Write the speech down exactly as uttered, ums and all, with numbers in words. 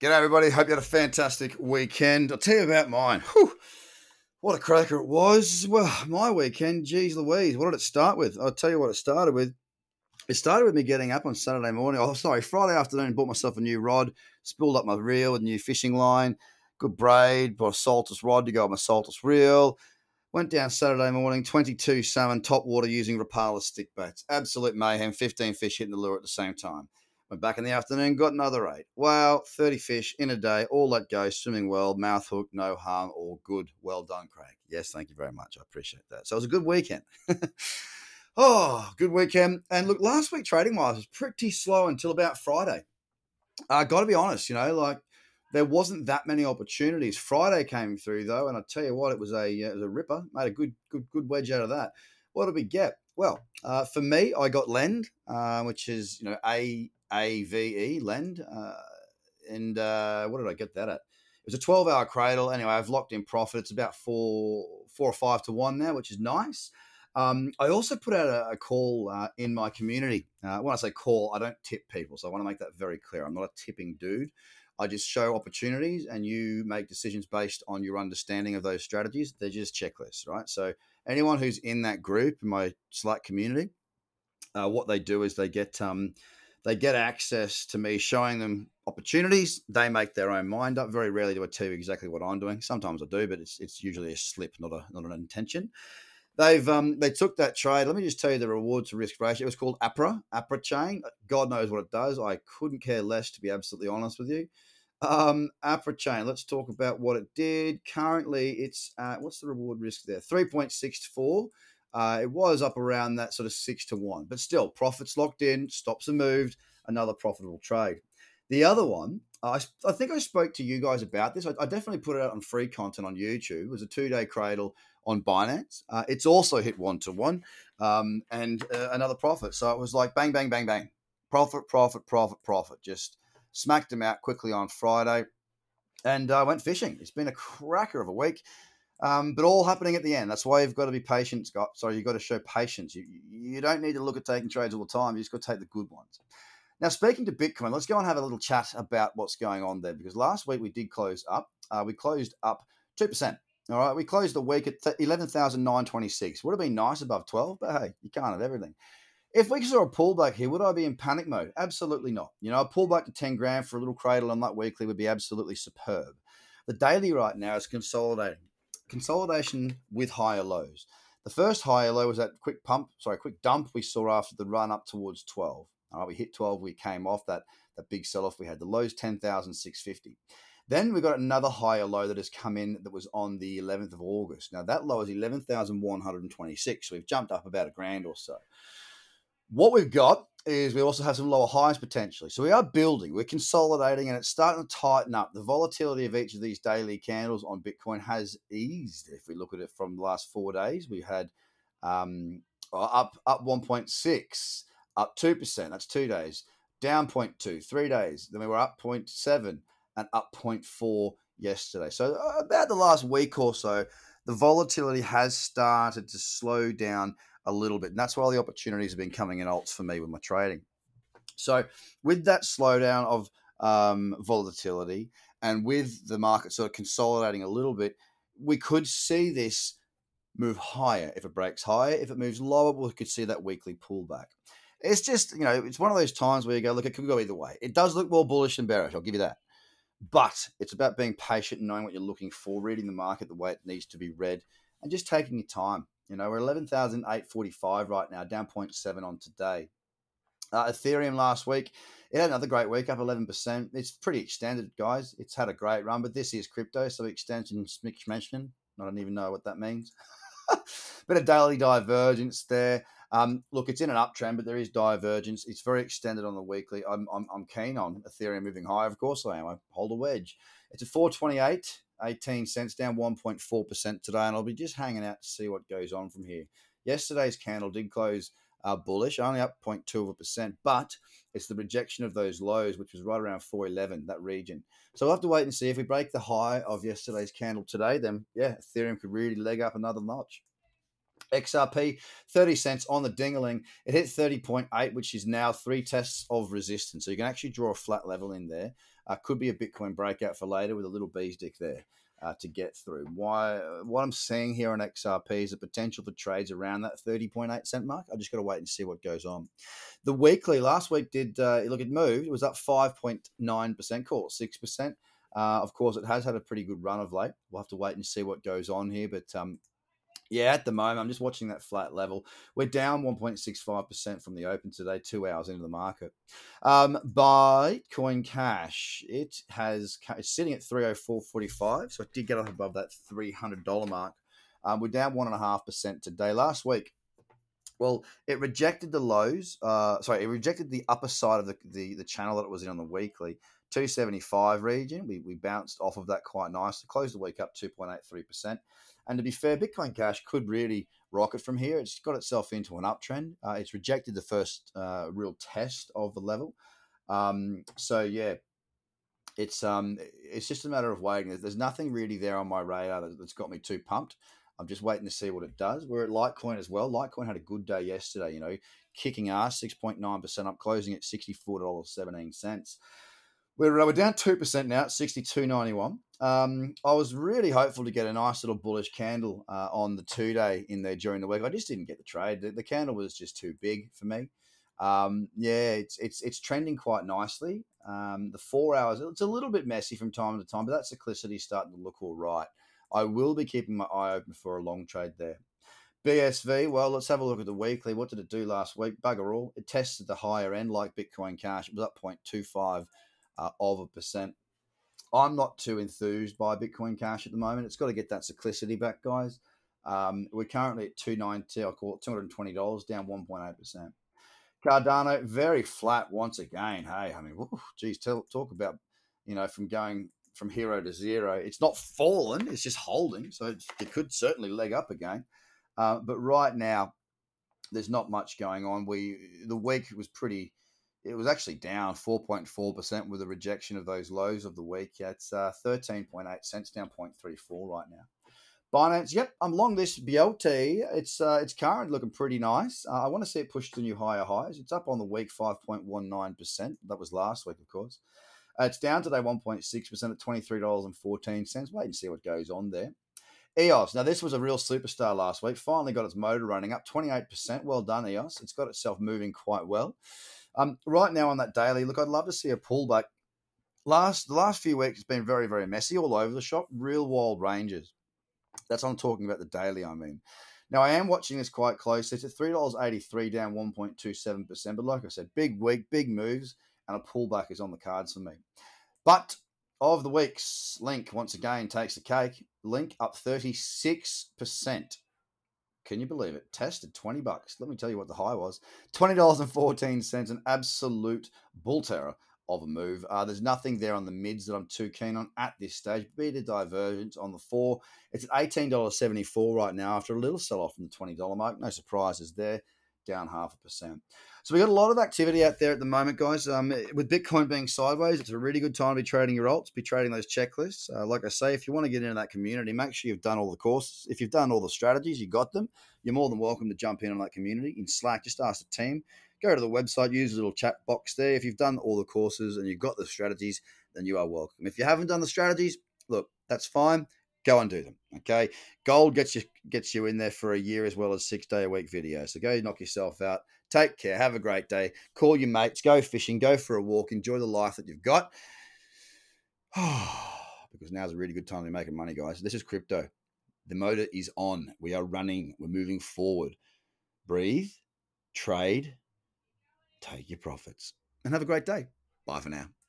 G'day everybody, hope you had a fantastic weekend. I'll tell you about mine. Whew. What a cracker it was. Well, my weekend, geez Louise, what did it start with? I'll tell you what it started with. It started with me getting up on Saturday morning, oh sorry, Friday afternoon, bought myself a new rod, spooled up my reel with a new fishing line, good braid, bought a Saltus rod to go with my Saltus reel. Went down Saturday morning, twenty-two salmon, top water using Rapala stick baits. Absolute mayhem, fifteen fish hitting the lure at the same time. Went back in the afternoon, got another eight. Wow, thirty fish in a day, all let go, swimming well, mouth hook, no harm, all good. Well done, Craig. Yes, thank you very much. I appreciate that. So it was a good weekend. oh, good weekend. And look, last week trading-wise was pretty slow until about Friday. I uh, got to be honest, you know, like there wasn't that many opportunities. Friday came through though, and I tell you what, it was a it was a ripper. Made a good good good wedge out of that. What did we get? Well, uh, for me, I got Lend, uh, which is you know a. A V E, Lend, uh, and uh, what did I get that at? It was a twelve-hour cradle. Anyway, I've locked in profit. It's about four, four or five to one now, which is nice. Um, I also put out a, a call uh, in my community. Uh, when I say call, I don't tip people, so I want to make that very clear. I'm not a tipping dude. I just show opportunities, and you make decisions based on your understanding of those strategies. They're just checklists, right? So anyone who's in that group, in my Slack community, uh, what they do is they get um, – they get access to me showing them opportunities. They make their own mind up. Very rarely do I tell you exactly what I'm doing. Sometimes I do, but it's it's usually a slip, not a not an intention. They've um they took that trade. Let me just tell you the reward to risk ratio. It was called APRA, APRA Chain. God knows what it does. I couldn't care less, to be absolutely honest with you. Um, APRA Chain, let's talk about what it did. Currently, it's at, what's the reward risk there? three point six four. Uh, it was up around that sort of six to one, but still profits locked in, stops are moved, another profitable trade. The other one, I, I think I spoke to you guys about this. I, I definitely put it out on free content on YouTube. It was a two-day cradle on Binance. Uh, it's also hit one to one um, and uh, another profit. So it was like bang, bang, bang, bang, profit, profit, profit, profit. Just smacked them out quickly on Friday and uh, went fishing. It's been a cracker of a week. Um, but all happening at the end. That's why you've got to be patient, Scott. Sorry, you've got to show patience. You, you don't need to look at taking trades all the time. You just got to take the good ones. Now, speaking to Bitcoin, let's go and have a little chat about what's going on there, because last week we did close up. Uh, we closed up two percent. All right, we closed the week at eleven thousand nine hundred twenty-six. Would have been nice above twelve, but hey, you can't have everything. If we saw a pullback here, would I be in panic mode? Absolutely not. You know, a pullback to ten grand for a little cradle on that weekly would be absolutely superb. The daily right now is consolidating. Consolidation with higher lows. The first higher low was that quick pump, sorry, quick dump we saw after the run up towards twelve. All right, we hit twelve, we came off that, that big sell-off we had. The low's ten thousand six hundred fifty. Then we got another higher low that has come in that was on the eleventh of August. Now that low is eleven thousand one hundred twenty-six. So we've jumped up about a grand or so. What we've got is we also have some lower highs potentially. So we are building, we're consolidating, and it's starting to tighten up. The volatility of each of these daily candles on Bitcoin has eased. If we look at it from the last four days, we had um, up up one point six, up two percent, that's two days, down zero point two, three days. Then we were up zero point seven and up zero point four yesterday. So about the last week or so, the volatility has started to slow down a little bit. And that's why the opportunities have been coming in alts for me with my trading. So with that slowdown of um, volatility and with the market sort of consolidating a little bit, we could see this move higher. If it breaks higher, if it moves lower, we could see that weekly pullback. It's just, you know, it's one of those times where you go, look, it could go either way. It does look more bullish than bearish. I'll give you that. But it's about being patient and knowing what you're looking for, reading the market the way it needs to be read, and just taking your time. You know, we're eleven thousand eight hundred forty-five right now, down zero point seven on today. Uh, Ethereum last week, it had another great week, up eleven percent. It's pretty extended, guys. It's had a great run, but this is crypto, so extension mentioning. I don't even know what that means. Bit of daily divergence there. Um, look, it's in an uptrend, but there is divergence. It's very extended on the weekly. I'm I'm, I'm keen on Ethereum moving higher. Of course I am. I hold a wedge. It's at four twenty-eight. eighteen cents, down one point four percent today, and I'll be just hanging out to see what goes on from here. Yesterday's candle did close uh, bullish, only up zero point two percent, but it's the rejection of those lows, which was right around four eleven, that region. So we'll have to wait and see. If we break the high of yesterday's candle today, then, yeah, Ethereum could really leg up another notch. X R P, thirty cents on the ding-a-ling. It hit thirty point eight, which is now three tests of resistance. So you can actually draw a flat level in there. uh, could be a Bitcoin breakout for later with a little bee's dick there uh, to get through. Why? What I'm seeing here on X R P is the potential for trades around that thirty point eight cent mark. I just got to wait and see what goes on. The weekly last week did uh, look, it moved. It was up five point nine percent, call it six percent. Uh, of course, it has had a pretty good run of late. We'll have to wait and see what goes on here. But um, yeah, at the moment, I'm just watching that flat level. We're down one point six five percent from the open today, two hours into the market. Um, Bitcoin Cash, it has it's sitting at three oh four forty-five. So it did get up above that three hundred dollars mark. Um, we're down one point five percent today. Last week, well, it rejected the lows. Uh, sorry, it rejected the upper side of the, the, the channel that it was in on the weekly. two seventy-five region, we we bounced off of that quite nicely, closed the week up two point eight three percent. And to be fair, Bitcoin Cash could really rocket from here. It's got itself into an uptrend. Uh, it's rejected the first uh, real test of the level. Um, so, yeah, it's um it's just a matter of waiting. There's nothing really there on my radar that's got me too pumped. I'm just waiting to see what it does. We're at Litecoin as well. Litecoin had a good day yesterday, you know, kicking ass, six point nine percent up, closing at sixty-four dollars and seventeen cents. We're, we're down two percent now at sixty-two ninety-one. Um, I was really hopeful to get a nice little bullish candle uh, on the two-day in there during the week. I just didn't get the trade. The, the candle was just too big for me. Um, yeah, it's it's it's trending quite nicely. Um, the four hours, it's a little bit messy from time to time, but that cyclicity is starting to look all right. I will be keeping my eye open for a long trade there. B S V, well, let's have a look at the weekly. What did it do last week? Bugger all. It tested the higher end like Bitcoin Cash. It was up zero point two five percent. Uh, of a percent. I'm not too enthused by Bitcoin Cash at the moment. It's got to get that cyclicity back, guys. Um, we're currently at two ninety, I call it two hundred twenty dollars, down one point eight percent. Cardano, very flat once again. Hey, I mean, whew, geez, tell, talk about, you know, from going from hero to zero. It's not fallen, it's just holding. So it's, it could certainly leg up again. Uh, but right now, there's not much going on. We the week was pretty... It was actually down four point four percent with a rejection of those lows of the week. Yeah, it's uh, thirteen point eight cents, down zero point three four right now. Binance, yep, I'm long this B L T. It's uh, it's currently looking pretty nice. Uh, I want to see it push to new higher highs. It's up on the week five point one nine percent. That was last week, of course. Uh, it's down today one point six percent at twenty-three dollars and fourteen cents. Wait and see what goes on there. E O S, now this was a real superstar last week. Finally got its motor running up twenty-eight percent. Well done, E O S. It's got itself moving quite well. Um, right now on that daily, look, I'd love to see a pullback. Last the last few weeks, it's been very, very messy all over the shop, real wild ranges. That's what I'm talking about, the daily, I mean. Now, I am watching this quite close. It's at three dollars and eighty-three cents, down one point two seven percent. But like I said, big week, big moves, and a pullback is on the cards for me. But of the weeks, Link once again takes the cake. Link up thirty-six percent. Can you believe it? Tested twenty bucks. Let me tell you what the high was. twenty dollars and fourteen cents, an absolute bull terror of a move. Uh, there's nothing there on the mids that I'm too keen on at this stage. Bit of divergence on the four. It's at eighteen dollars and seventy-four cents right now after a little sell-off from the twenty dollars mark. No surprises there. Down half a percent. So we got a lot of activity out there at the moment, guys. Um, with Bitcoin being sideways, it's a really good time to be trading your alts, be trading those checklists. Uh, like I say, if you want to get into that community, make sure you've done all the courses. If you've done all the strategies, you got them, you're more than welcome to jump in on that community in Slack. Just ask the team. Go to the website, use the little chat box there. If you've done all the courses and you've got the strategies, then you are welcome. If you haven't done the strategies, look, that's fine. Go and do them, okay? Gold gets you gets you in there for a year as well as six-day-a-week videos. So go knock yourself out. Take care. Have a great day. Call your mates. Go fishing. Go for a walk. Enjoy the life that you've got. Because now's a really good time to be making money, guys. This is crypto. The motor is on. We are running. We're moving forward. Breathe. Trade. Take your profits. And have a great day. Bye for now.